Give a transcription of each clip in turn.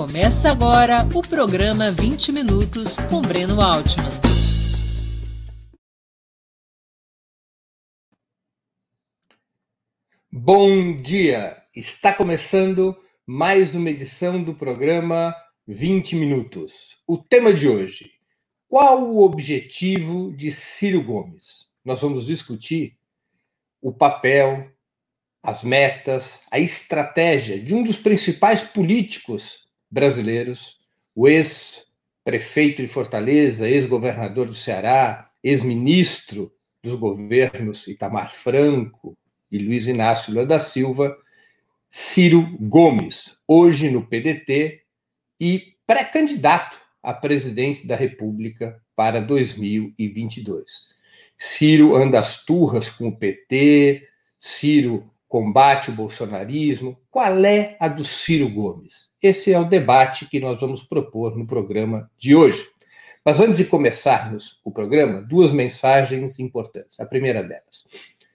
Começa agora o programa 20 Minutos com Breno Altman. Bom dia! Está começando mais uma edição do programa 20 Minutos. O tema de hoje: qual o objetivo de Ciro Gomes? Nós vamos discutir o papel, as metas, a estratégia de um dos principais políticos brasileiros, o ex-prefeito de Fortaleza, ex-governador do Ceará, ex-ministro dos governos Itamar Franco e Luiz Inácio Lula da Silva, Ciro Gomes, hoje no PDT e pré-candidato a presidente da República para 2022. Ciro anda às turras com o PT, Ciro combate o bolsonarismo. Qual é a do Ciro Gomes? Esse é o debate que nós vamos propor no programa de hoje. Mas antes de começarmos o programa, duas mensagens importantes. A primeira delas: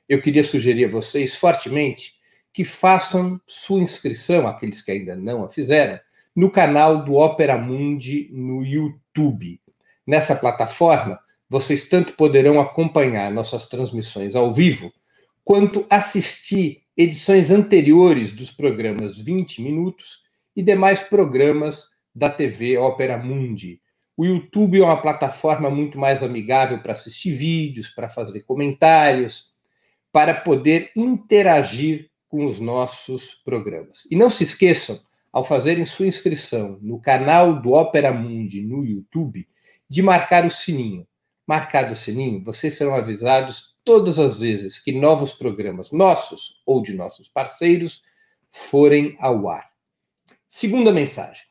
eu queria sugerir a vocês fortemente que façam sua inscrição, aqueles que ainda não a fizeram, no canal do Ópera Mundi no YouTube. Nessa plataforma, vocês tanto poderão acompanhar nossas transmissões ao vivo, quanto assistir edições anteriores dos programas 20 Minutos e demais programas da TV Ópera Mundi. O YouTube é uma plataforma muito mais amigável para assistir vídeos, para fazer comentários, para poder interagir com os nossos programas. E não se esqueçam, ao fazerem sua inscrição no canal do Ópera Mundi no YouTube, de marcar o sininho. Marcado o sininho, vocês serão avisados todas as vezes que novos programas nossos ou de nossos parceiros forem ao ar. Segunda mensagem: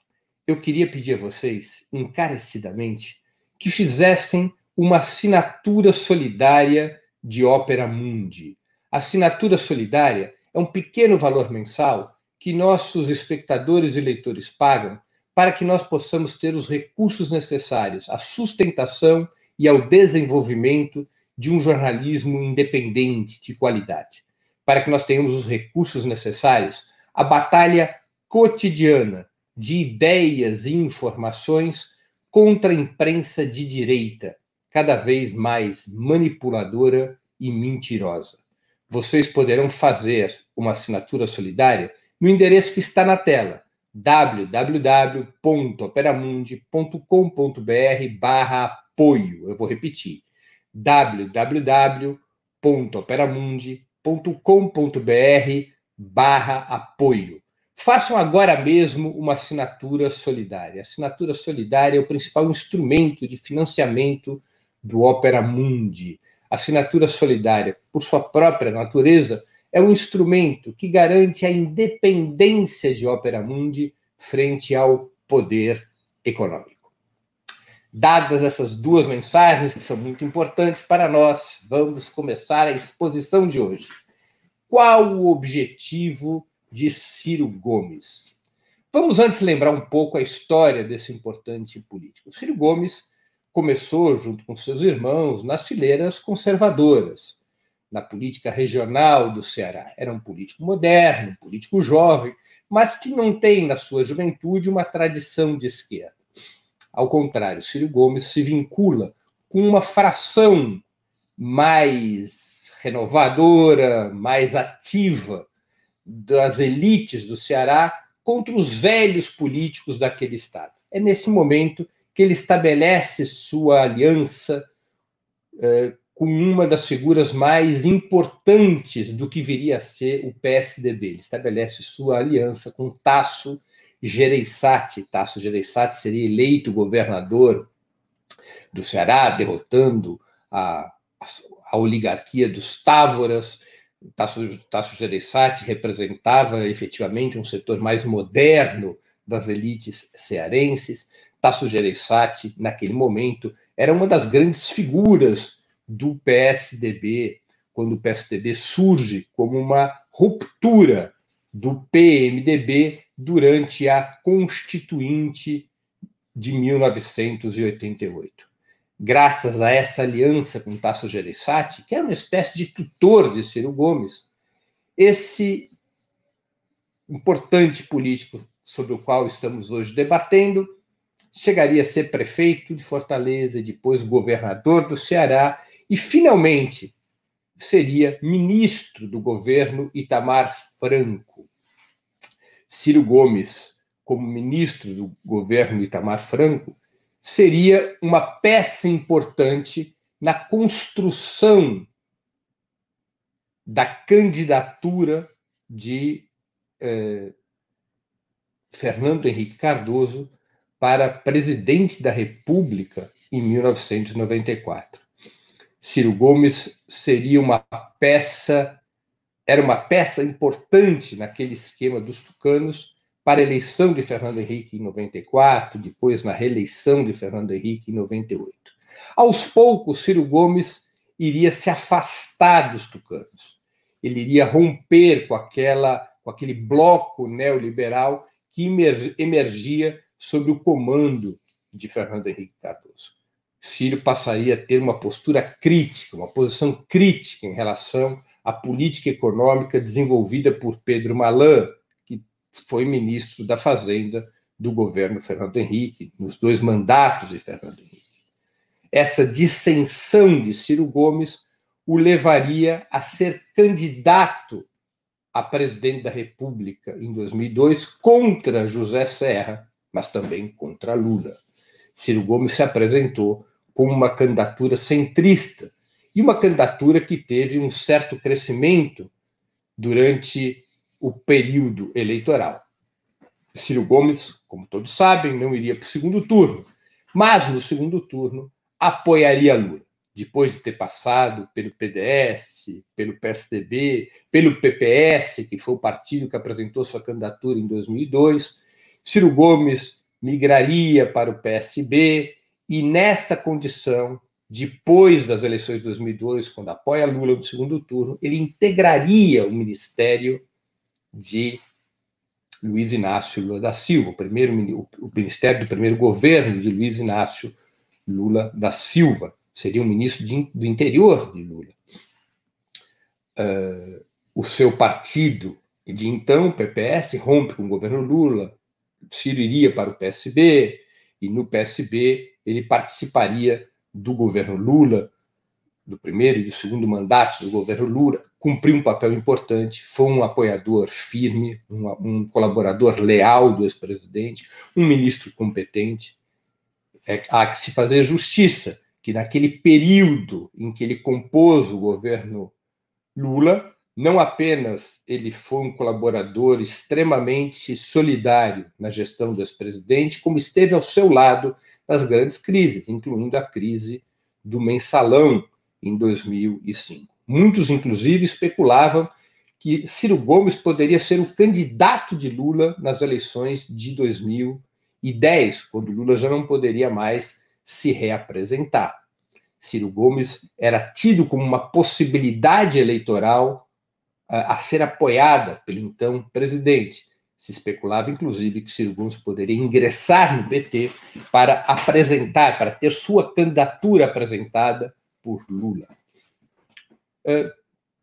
eu queria pedir a vocês, encarecidamente, que fizessem uma assinatura solidária de Ópera Mundi. A assinatura solidária é um pequeno valor mensal que nossos espectadores e leitores pagam para que nós possamos ter os recursos necessários à sustentação e ao desenvolvimento de um jornalismo independente, de qualidade, para que nós tenhamos os recursos necessários à batalha cotidiana de ideias e informações contra a imprensa de direita, cada vez mais manipuladora e mentirosa. Vocês poderão fazer uma assinatura solidária no endereço que está na tela, www.operamundi.com.br/apoio. Eu vou repetir: www.operamundi.com.br/apoio. Façam agora mesmo uma assinatura solidária. A assinatura solidária é o principal instrumento de financiamento do Ópera Mundi. A assinatura solidária, por sua própria natureza, é um instrumento que garante a independência de Ópera Mundi frente ao poder econômico. Dadas essas duas mensagens, que são muito importantes para nós, vamos começar a exposição de hoje. Qual o objetivo de Ciro Gomes? Vamos antes lembrar um pouco a história desse importante político. Ciro Gomes começou, junto com seus irmãos, nas fileiras conservadoras, na política regional do Ceará. Era um político moderno, um político jovem, mas que não tem, na sua juventude, uma tradição de esquerda. Ao contrário, Ciro Gomes se vincula com uma fração mais renovadora, mais ativa das elites do Ceará contra os velhos políticos daquele estado. É nesse momento que ele estabelece sua aliança com uma das figuras mais importantes do que viria a ser o PSDB. Ele estabelece sua aliança com Tasso Jereissati. Tasso Jereissati seria eleito governador do Ceará, derrotando a oligarquia dos Távoras. Tasso Jereissati representava efetivamente um setor mais moderno das elites cearenses. Tasso Jereissati, naquele momento, era uma das grandes figuras do PSDB, quando o PSDB surge como uma ruptura do PMDB durante a Constituinte de 1988. Graças a essa aliança com Tasso Jereissati, que era uma espécie de tutor de Ciro Gomes, esse importante político sobre o qual estamos hoje debatendo, chegaria a ser prefeito de Fortaleza, depois governador do Ceará e, finalmente, seria ministro do governo Itamar Franco. Ciro Gomes, como ministro do governo Itamar Franco, seria uma peça importante na construção da candidatura de Fernando Henrique Cardoso para presidente da República em 1994. Ciro Gomes seria uma peça, era uma peça importante naquele esquema dos tucanos para a eleição de Fernando Henrique em 94, depois na reeleição de Fernando Henrique em 98. Aos poucos, Ciro Gomes iria se afastar dos tucanos. Ele iria romper com aquele bloco neoliberal que emergia sob o comando de Fernando Henrique Cardoso. Ciro passaria a ter uma postura crítica, uma posição crítica em relação à política econômica desenvolvida por Pedro Malan, que foi ministro da Fazenda do governo Fernando Henrique, nos dois mandatos de Fernando Henrique. Essa dissensão de Ciro Gomes o levaria a ser candidato a presidente da República em 2002 contra José Serra, mas também contra Lula. Ciro Gomes se apresentou como uma candidatura centrista e uma candidatura que teve um certo crescimento durante o período eleitoral. Ciro Gomes, como todos sabem, não iria para o segundo turno, mas no segundo turno apoiaria Lula. Depois de ter passado pelo PDS, pelo PSDB, pelo PPS, que foi o partido que apresentou sua candidatura em 2002, Ciro Gomes migraria para o PSB e, nessa condição, depois das eleições de 2002, quando apoia Lula no segundo turno, ele integraria o ministério de Luiz Inácio Lula da Silva, o ministério do primeiro governo de Luiz Inácio Lula da Silva. Seria o ministro do interior de Lula. O seu partido de então, o PPS, rompe com o governo Lula. Ciro iria para o PSB, e no PSB ele participaria do governo Lula, do primeiro e do segundo mandato do governo Lula, cumpriu um papel importante, foi um apoiador firme, um colaborador leal do ex-presidente, um ministro competente. Há que se fazer justiça, que naquele período em que ele compôs o governo Lula, não apenas ele foi um colaborador extremamente solidário na gestão do ex-presidente, como esteve ao seu lado nas grandes crises, incluindo a crise do mensalão em 2005. Muitos, inclusive, especulavam que Ciro Gomes poderia ser o candidato de Lula nas eleições de 2010, quando Lula já não poderia mais se reapresentar. Ciro Gomes era tido como uma possibilidade eleitoral a ser apoiada pelo então presidente. Se especulava, inclusive, que Ciro Gomes poderia ingressar no PT para apresentar, para ter sua candidatura apresentada por Lula.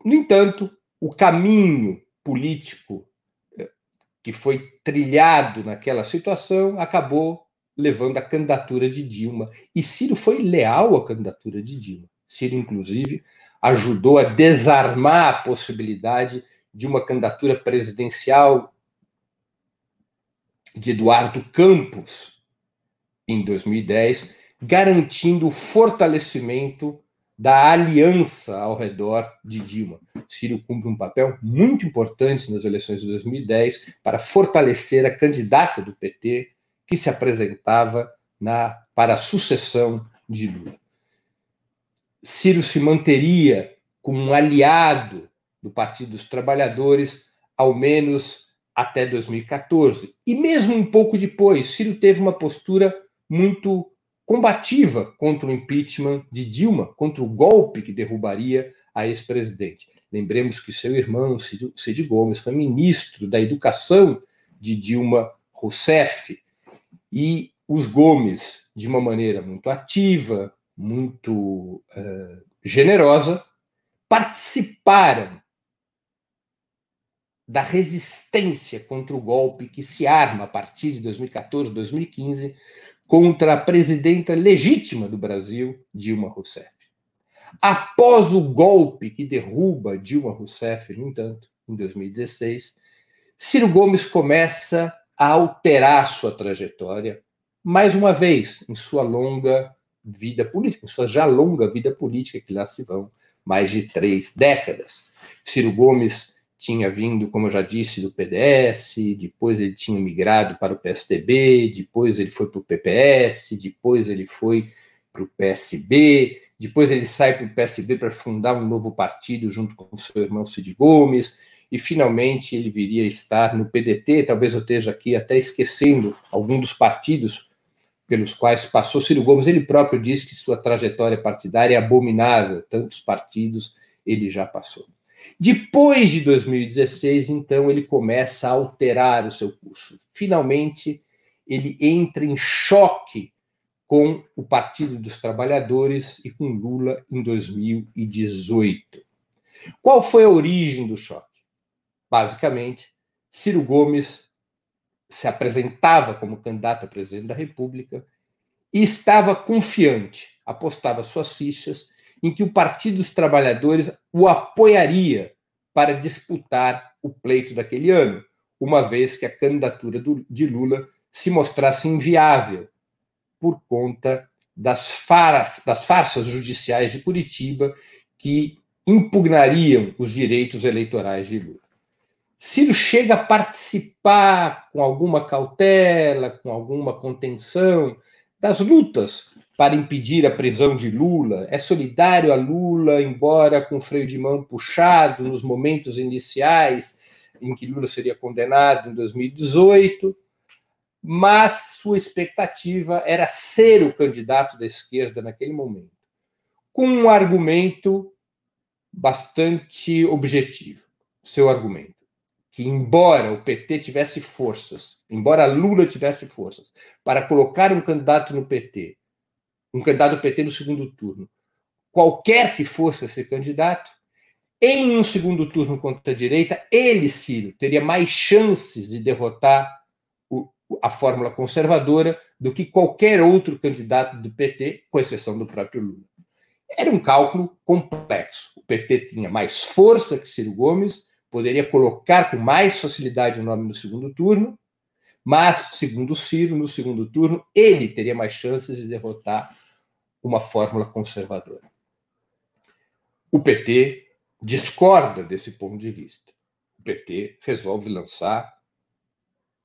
No entanto, o caminho político que foi trilhado naquela situação acabou levando à candidatura de Dilma. E Ciro foi leal à candidatura de Dilma. Ciro, inclusive, ajudou a desarmar a possibilidade de uma candidatura presidencial de Eduardo Campos em 2010, garantindo o fortalecimento da aliança ao redor de Dilma. Ciro cumpre um papel muito importante nas eleições de 2010 para fortalecer a candidata do PT que se apresentava para a sucessão de Lula. Ciro se manteria como um aliado do Partido dos Trabalhadores, ao menos até 2014. E mesmo um pouco depois, Ciro teve uma postura muito combativa contra o impeachment de Dilma, contra o golpe que derrubaria a ex-presidente. Lembremos que seu irmão, Cid Gomes, foi ministro da Educação de Dilma Rousseff. E os Gomes, de uma maneira muito ativa, muito generosa, participaram da resistência contra o golpe que se arma a partir de 2014, 2015, contra a presidenta legítima do Brasil, Dilma Rousseff. Após o golpe que derruba Dilma Rousseff, no entanto, em 2016, Ciro Gomes começa a alterar sua trajetória, mais uma vez, em sua longa vida política, em sua já longa vida política, que lá se vão mais de 3 décadas. Ciro Gomes tinha vindo, como eu já disse, do PDS, depois ele tinha migrado para o PSDB, depois ele foi para o PPS, depois ele foi para o PSB, depois ele sai para o PSB para fundar um novo partido junto com seu irmão Cid Gomes, e finalmente ele viria a estar no PDT, talvez eu esteja aqui até esquecendo algum dos partidos pelos quais passou Ciro Gomes. Ele próprio diz que sua trajetória partidária é abominável, tantos partidos ele já passou. Depois de 2016, então, ele começa a alterar o seu curso. Finalmente, ele entra em choque com o Partido dos Trabalhadores e com Lula em 2018. Qual foi a origem do choque? Basicamente, Ciro Gomes se apresentava como candidato a presidente da República e estava confiante, apostava suas fichas em que o Partido dos Trabalhadores o apoiaria para disputar o pleito daquele ano, uma vez que a candidatura de Lula se mostrasse inviável por conta das farsas judiciais de Curitiba que impugnariam os direitos eleitorais de Lula. Ciro chega a participar com alguma cautela, com alguma contenção das lutas para impedir a prisão de Lula, é solidário a Lula, embora com o freio de mão puxado nos momentos iniciais em que Lula seria condenado em 2018, mas sua expectativa era ser o candidato da esquerda naquele momento, com um argumento bastante objetivo, seu argumento, que embora o PT tivesse forças, embora Lula tivesse forças para colocar um candidato no PT, um candidato do PT no segundo turno, qualquer que fosse esse candidato, em um segundo turno contra a direita, ele, Ciro, teria mais chances de derrotar a fórmula conservadora do que qualquer outro candidato do PT, com exceção do próprio Lula. Era um cálculo complexo. O PT tinha mais força que Ciro Gomes, poderia colocar com mais facilidade o nome no segundo turno, mas, segundo Ciro, no segundo turno, ele teria mais chances de derrotar uma fórmula conservadora. O PT discorda desse ponto de vista. O PT resolve lançar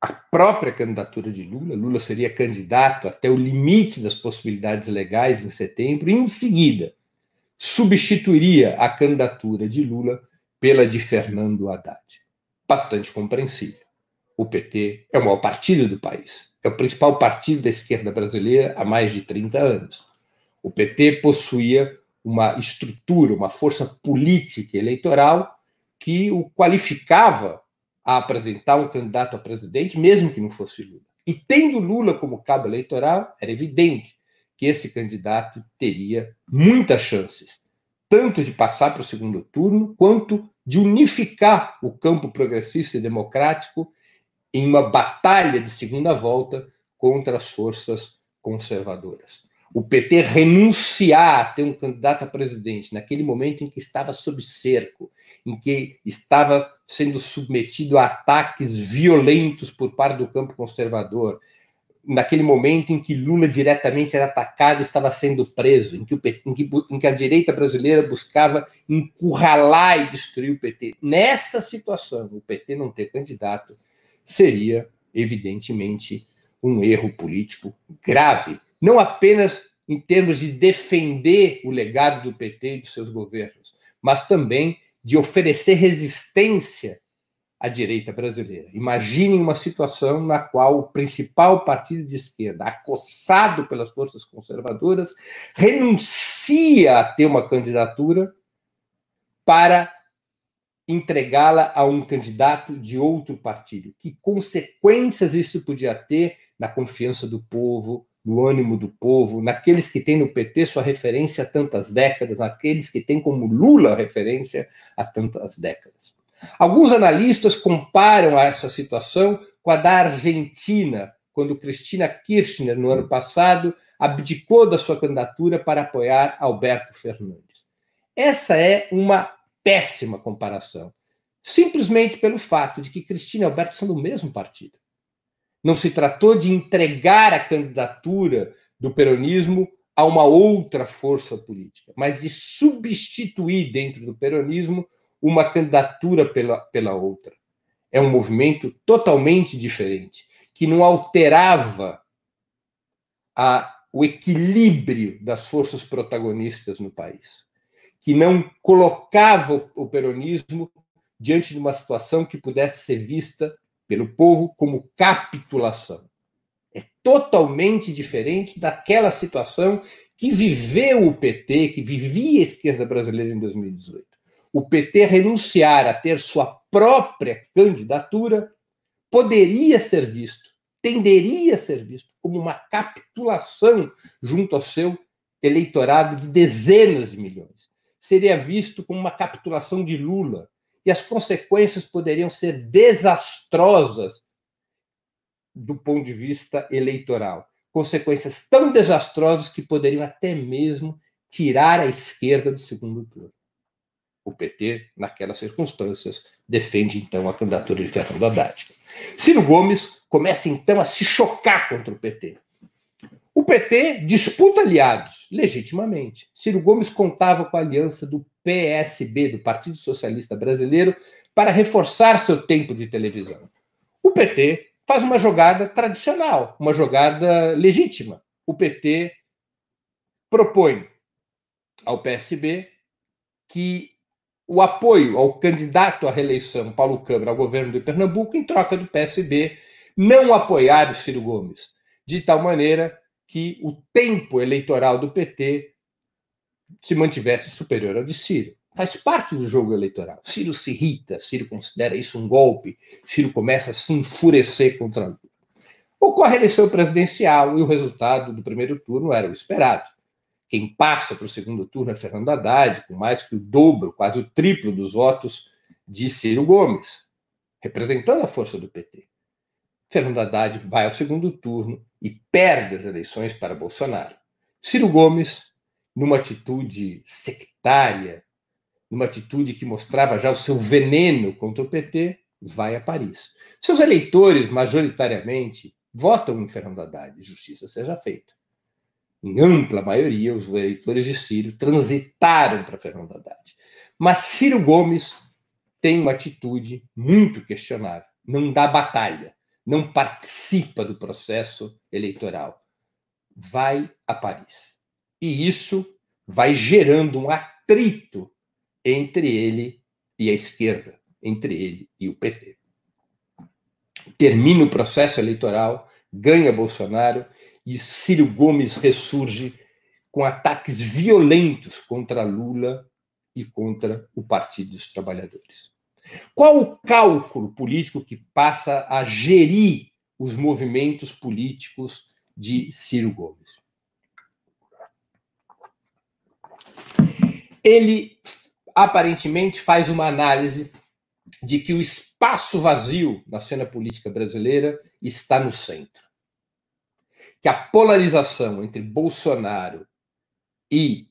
a própria candidatura de Lula. Lula seria candidato até o limite das possibilidades legais em setembro e, em seguida, substituiria a candidatura de Lula pela de Fernando Haddad. Bastante compreensível. O PT é o maior partido do país. É o principal partido da esquerda brasileira há mais de 30 anos. O PT possuía uma estrutura, uma força política eleitoral que o qualificava a apresentar um candidato a presidente, mesmo que não fosse Lula. E tendo Lula como cabo eleitoral, era evidente que esse candidato teria muitas chances, tanto de passar para o segundo turno, quanto de unificar o campo progressista e democrático em uma batalha de segunda volta contra as forças conservadoras. O PT renunciar a ter um candidato a presidente naquele momento em que estava sob cerco, em que estava sendo submetido a ataques violentos por parte do campo conservador, naquele momento em que Lula diretamente era atacado e estava sendo preso, em que a direita brasileira buscava encurralar e destruir o PT. Nessa situação, o PT não ter candidato seria, evidentemente, um erro político grave, não apenas em termos de defender o legado do PT e dos seus governos, mas também de oferecer resistência à direita brasileira. Imaginem uma situação na qual o principal partido de esquerda, acossado pelas forças conservadoras, renuncia a ter uma candidatura para entregá-la a um candidato de outro partido. Que consequências isso podia ter na confiança do povo, no ânimo do povo, naqueles que têm no PT sua referência há tantas décadas, naqueles que têm como Lula referência há tantas décadas. Alguns analistas comparam essa situação com a da Argentina, quando Cristina Kirchner, no ano passado, abdicou da sua candidatura para apoiar Alberto Fernandes. Essa é uma péssima comparação, simplesmente pelo fato de que Cristina e Alberto são do mesmo partido. Não se tratou de entregar a candidatura do peronismo a uma outra força política, mas de substituir dentro do peronismo uma candidatura pela outra. É um movimento totalmente diferente, que não alterava o equilíbrio das forças protagonistas no país, que não colocava o peronismo diante de uma situação que pudesse ser vista pelo povo como capitulação. É totalmente diferente daquela situação que viveu o PT, que vivia a esquerda brasileira em 2018. O PT renunciar a ter sua própria candidatura poderia ser visto, tenderia a ser visto como uma capitulação junto ao seu eleitorado de dezenas de milhões. Seria visto como uma capitulação de Lula, e as consequências poderiam ser desastrosas do ponto de vista eleitoral. Consequências tão desastrosas que poderiam até mesmo tirar a esquerda do segundo turno. O PT, naquelas circunstâncias, defende, então, a candidatura de Fernando Haddad. Ciro Gomes começa, então, a se chocar contra o PT. O PT disputa aliados, legitimamente. Ciro Gomes contava com a aliança do PSB, do Partido Socialista Brasileiro, para reforçar seu tempo de televisão. O PT faz uma jogada tradicional, uma jogada legítima. O PT propõe ao PSB que o apoio ao candidato à reeleição, Paulo Câmara, ao governo de Pernambuco, em troca do PSB não apoiar o Ciro Gomes, de tal maneira que o tempo eleitoral do PT se mantivesse superior ao de Ciro. Faz parte do jogo eleitoral. Ciro se irrita, Ciro considera isso um golpe, Ciro começa a se enfurecer contra Lula. Ocorre a eleição presidencial e o resultado do primeiro turno era o esperado. Quem passa para o segundo turno é Fernando Haddad, com mais que o dobro, quase o triplo dos votos de Ciro Gomes, representando a força do PT. Fernando Haddad vai ao segundo turno e perde as eleições para Bolsonaro. Ciro Gomes, numa atitude sectária, numa atitude que mostrava já o seu veneno contra o PT, vai a Paris. Seus eleitores, majoritariamente, votam em Fernando Haddad, justiça seja feita. Em ampla maioria, os eleitores de Ciro transitaram para Fernando Haddad. Mas Ciro Gomes tem uma atitude muito questionável, não dá batalha, não participa do processo eleitoral. Vai a Paris. E isso vai gerando um atrito entre ele e a esquerda, entre ele e o PT. Termina o processo eleitoral, ganha Bolsonaro e Ciro Gomes ressurge com ataques violentos contra Lula e contra o Partido dos Trabalhadores. Qual o cálculo político que passa a gerir os movimentos políticos de Ciro Gomes? Ele aparentemente faz uma análise de que o espaço vazio na cena política brasileira está no centro. Que a polarização entre Bolsonaro e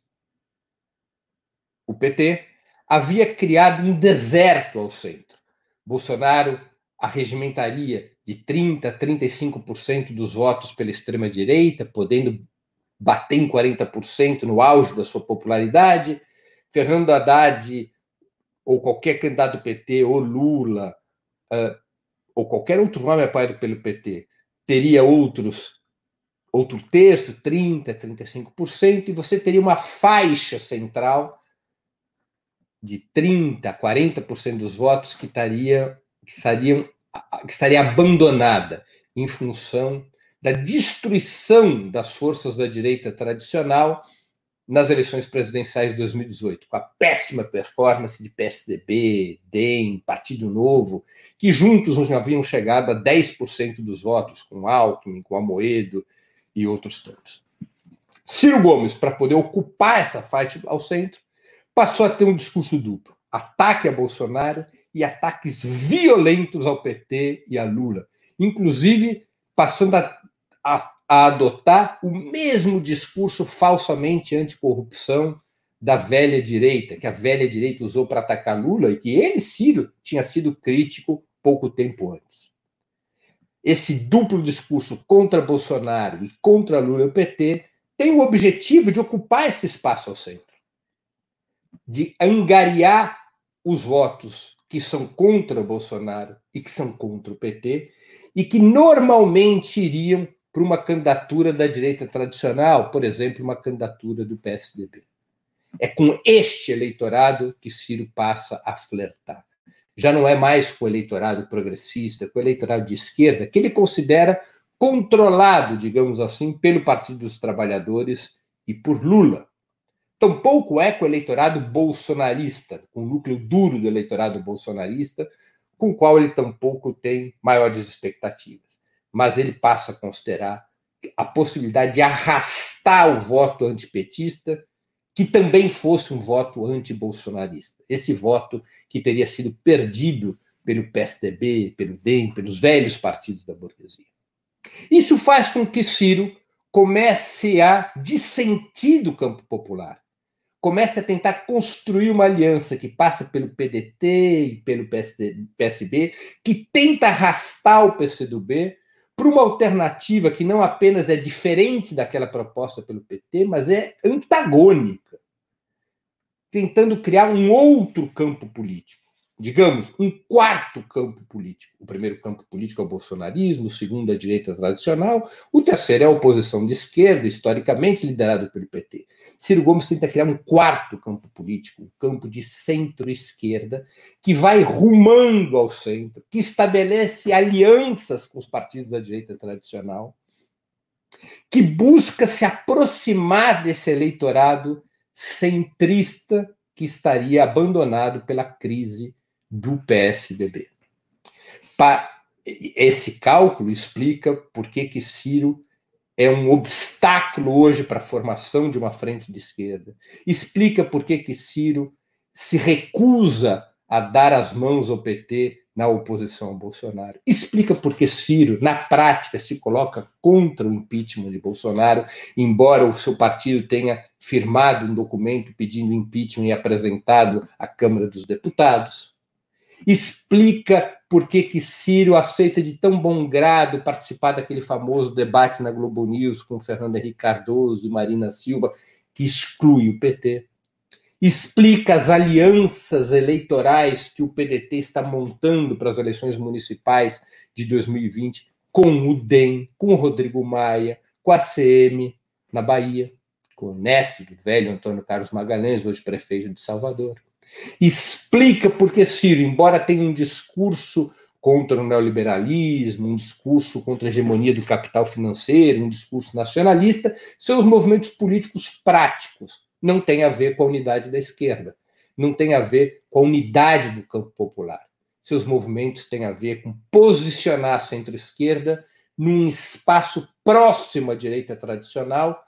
o PT havia criado um deserto ao centro. Bolsonaro arregimentaria de 30% a 35% dos votos pela extrema-direita, podendo bater em 40% no auge da sua popularidade. Fernando Haddad, ou qualquer candidato do PT, ou Lula, ou qualquer outro nome apoiado pelo PT, teria outro terço, 30%, 35%, e você teria uma faixa central de 30%, 40% dos votos que estaria abandonada em função da destruição das forças da direita tradicional nas eleições presidenciais de 2018, com a péssima performance de PSDB, DEM, Partido Novo, que juntos já haviam chegado a 10% dos votos, com Alckmin, com Amoedo e outros tantos. Ciro Gomes, para poder ocupar essa faixa ao centro, passou a ter um discurso duplo: ataque a Bolsonaro e ataques violentos ao PT e a Lula, inclusive passando a adotar o mesmo discurso falsamente anticorrupção da velha direita, que a velha direita usou para atacar Lula e que ele, Ciro, tinha sido crítico pouco tempo antes. Esse duplo discurso contra Bolsonaro e contra Lula e o PT tem o objetivo de ocupar esse espaço ao centro, de angariar os votos que são contra o Bolsonaro e que são contra o PT e que normalmente iriam para uma candidatura da direita tradicional, por exemplo, uma candidatura do PSDB. É com este eleitorado que Ciro passa a flertar. Já não é mais com o eleitorado progressista, com o eleitorado de esquerda, que ele considera controlado, digamos assim, pelo Partido dos Trabalhadores e por Lula. Tampouco é com o eleitorado bolsonarista, com o núcleo duro do eleitorado bolsonarista, com o qual ele tampouco tem maiores expectativas. Mas ele passa a considerar a possibilidade de arrastar o voto antipetista que também fosse um voto anti-bolsonarista. Esse voto que teria sido perdido pelo PSDB, pelo DEM, pelos velhos partidos da burguesia. Isso faz com que Ciro comece a dissentir do campo popular, comece a tentar construir uma aliança que passa pelo PDT e pelo PSB, que tenta arrastar o PCdoB para uma alternativa que não apenas é diferente daquela proposta pelo PT, mas é antagônica, tentando criar um outro campo político, digamos, um quarto campo político. O primeiro campo político é o bolsonarismo, o segundo é a direita tradicional, o terceiro é a oposição de esquerda, historicamente liderado pelo PT. Ciro Gomes tenta criar um quarto campo político, um campo de centro-esquerda, que vai rumando ao centro, que estabelece alianças com os partidos da direita tradicional, que busca se aproximar desse eleitorado centrista que estaria abandonado pela crise do PSDB. Esse cálculo explica por que Ciro é um obstáculo hoje para a formação de uma frente de esquerda. Explica por que Ciro se recusa a dar as mãos ao PT na oposição ao Bolsonaro. Explica por que Ciro, na prática, se coloca contra o impeachment de Bolsonaro, embora o seu partido tenha firmado um documento pedindo impeachment e apresentado à Câmara dos Deputados. Explica por que Ciro aceita de tão bom grado participar daquele famoso debate na Globo News com Fernando Henrique Cardoso e Marina Silva, que exclui o PT. Explica as alianças eleitorais que o PDT está montando para as eleições municipais de 2020 com o DEM, com o Rodrigo Maia, com a ACM na Bahia, com o neto do velho Antônio Carlos Magalhães, hoje prefeito de Salvador. Explica porque Ciro, embora tenha um discurso contra o neoliberalismo, um discurso contra a hegemonia do capital financeiro, um discurso nacionalista, seus movimentos políticos práticos não tem a ver com a unidade da esquerda, não tem a ver com a unidade do campo popular. Seus movimentos têm a ver com posicionar a centro-esquerda num espaço próximo à direita tradicional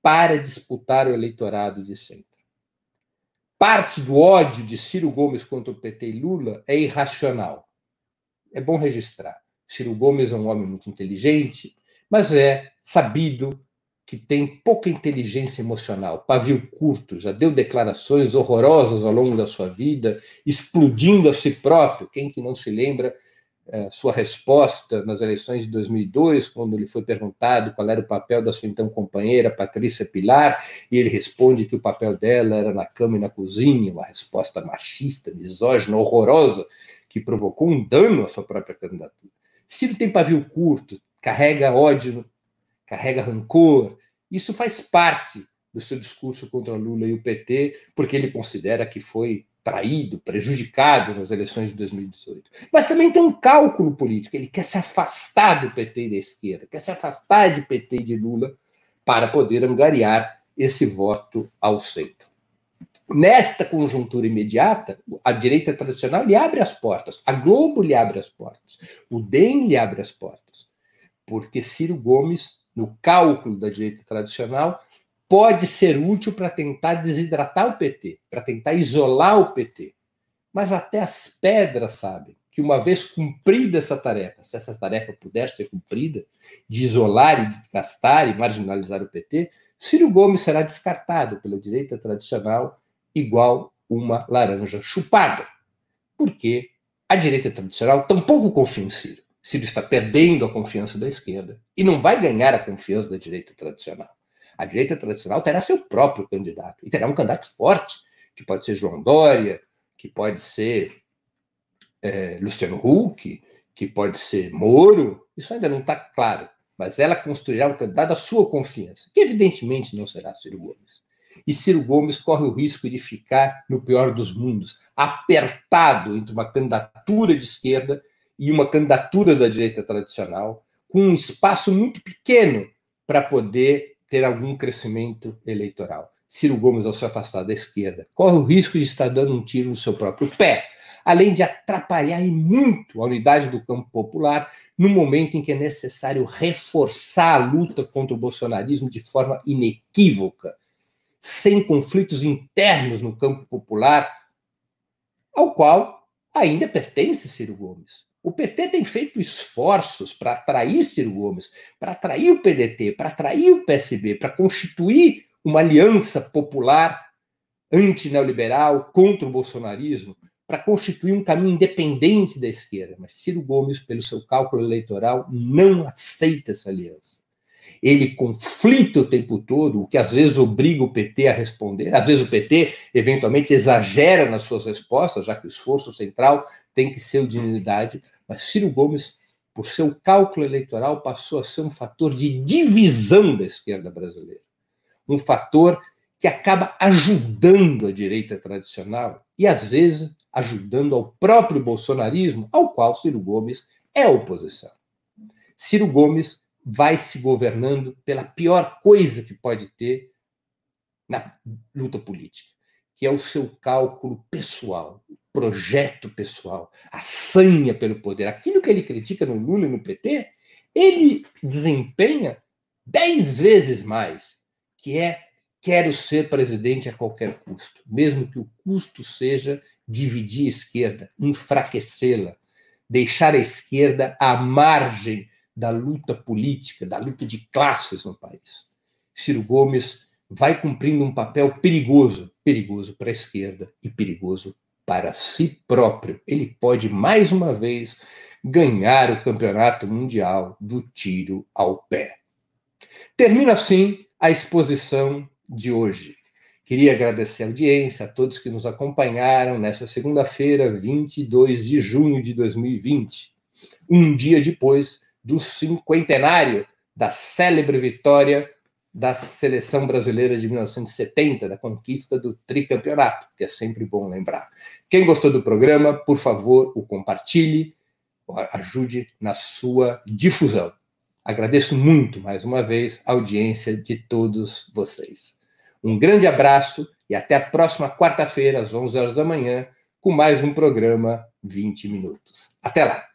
para disputar o eleitorado de centro. Parte do ódio de Ciro Gomes contra o PT e Lula é irracional. É bom registrar. Ciro Gomes é um homem muito inteligente, mas é sabido que tem pouca inteligência emocional, pavio curto, já deu declarações horrorosas ao longo da sua vida, explodindo a si próprio. Quem que não se lembra sua resposta nas eleições de 2002, quando lhe foi perguntado qual era o papel da sua então companheira, Patrícia Pilar, e ele responde que o papel dela era na cama e na cozinha, uma resposta machista, misógina, horrorosa, que provocou um dano à sua própria candidatura. Ciro tem pavio curto, carrega ódio, carrega rancor. Isso faz parte do seu discurso contra Lula e o PT, porque ele considera que foi traído, prejudicado nas eleições de 2018. Mas também tem um cálculo político. Ele quer se afastar do PT e da esquerda, quer se afastar de PT e de Lula para poder angariar esse voto ao centro. Nesta conjuntura imediata, a direita tradicional lhe abre as portas, a Globo lhe abre as portas, o DEM lhe abre as portas, porque Ciro Gomes, no cálculo da direita tradicional, pode ser útil para tentar desidratar o PT, para tentar isolar o PT, mas até as pedras sabem que, uma vez cumprida essa tarefa, se essa tarefa puder ser cumprida, de isolar e desgastar e marginalizar o PT, Ciro Gomes será descartado pela direita tradicional igual uma laranja chupada. Porque a direita tradicional tampouco confia em Ciro. Ciro está perdendo a confiança da esquerda e não vai ganhar a confiança da direita tradicional. A direita tradicional terá seu próprio candidato e terá um candidato forte, que pode ser João Dória, que pode ser Luciano Huck, que pode ser Moro. Isso ainda não está claro, mas ela construirá um candidato à sua confiança, que evidentemente não será Ciro Gomes. E Ciro Gomes corre o risco de ficar no pior dos mundos, apertado entre uma candidatura de esquerda e uma candidatura da direita tradicional, com um espaço muito pequeno para poder ter algum crescimento eleitoral. Ciro Gomes, ao se afastar da esquerda, corre o risco de estar dando um tiro no seu próprio pé, além de atrapalhar e muito a unidade do campo popular no momento em que é necessário reforçar a luta contra o bolsonarismo de forma inequívoca, sem conflitos internos no campo popular, ao qual ainda pertence Ciro Gomes. O PT tem feito esforços para atrair Ciro Gomes, para atrair o PDT, para atrair o PSB, para constituir uma aliança popular antineoliberal contra o bolsonarismo, para constituir um caminho independente da esquerda. Mas Ciro Gomes, pelo seu cálculo eleitoral, não aceita essa aliança. Ele conflita o tempo todo, o que às vezes obriga o PT a responder. Às vezes o PT, eventualmente, exagera nas suas respostas, já que o esforço central tem que ser o de unidade. Mas Ciro Gomes, por seu cálculo eleitoral, passou a ser um fator de divisão da esquerda brasileira. Um fator que acaba ajudando a direita tradicional e, às vezes, ajudando ao próprio bolsonarismo, ao qual Ciro Gomes é oposição. Ciro Gomes vai se governando pela pior coisa que pode ter na luta política, que é o seu cálculo pessoal, o projeto pessoal, a sanha pelo poder. Aquilo que ele critica no Lula e no PT, ele desempenha 10 vezes mais, que é: quero ser presidente a qualquer custo, mesmo que o custo seja dividir a esquerda, enfraquecê-la, deixar a esquerda à margem da luta política, da luta de classes no país. Ciro Gomes vai cumprindo um papel perigoso, perigoso para a esquerda e perigoso para si próprio. Ele pode, mais uma vez, ganhar o campeonato mundial do tiro ao pé. Termina assim a exposição de hoje. Queria agradecer a audiência, a todos que nos acompanharam nesta segunda-feira, 22 de junho de 2020, um dia depois do cinquentenário da célebre vitória da seleção brasileira de 1970, da conquista do tricampeonato, que é sempre bom lembrar. Quem gostou do programa, por favor, o compartilhe, ajude na sua difusão. Agradeço muito, mais uma vez, a audiência de todos vocês. Um grande abraço e até a próxima quarta-feira, às 11 horas da manhã, com mais um programa 20 Minutos. Até lá!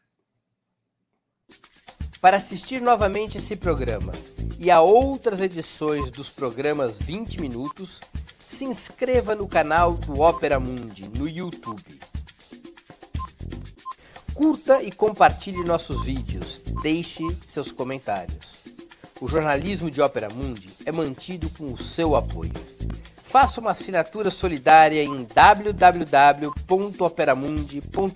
Para assistir novamente esse programa e a outras edições dos programas 20 Minutos, se inscreva no canal do Ópera Mundi no YouTube. Curta e compartilhe nossos vídeos, deixe seus comentários. O jornalismo de Ópera Mundi é mantido com o seu apoio. Faça uma assinatura solidária em www.operamundi.com.br.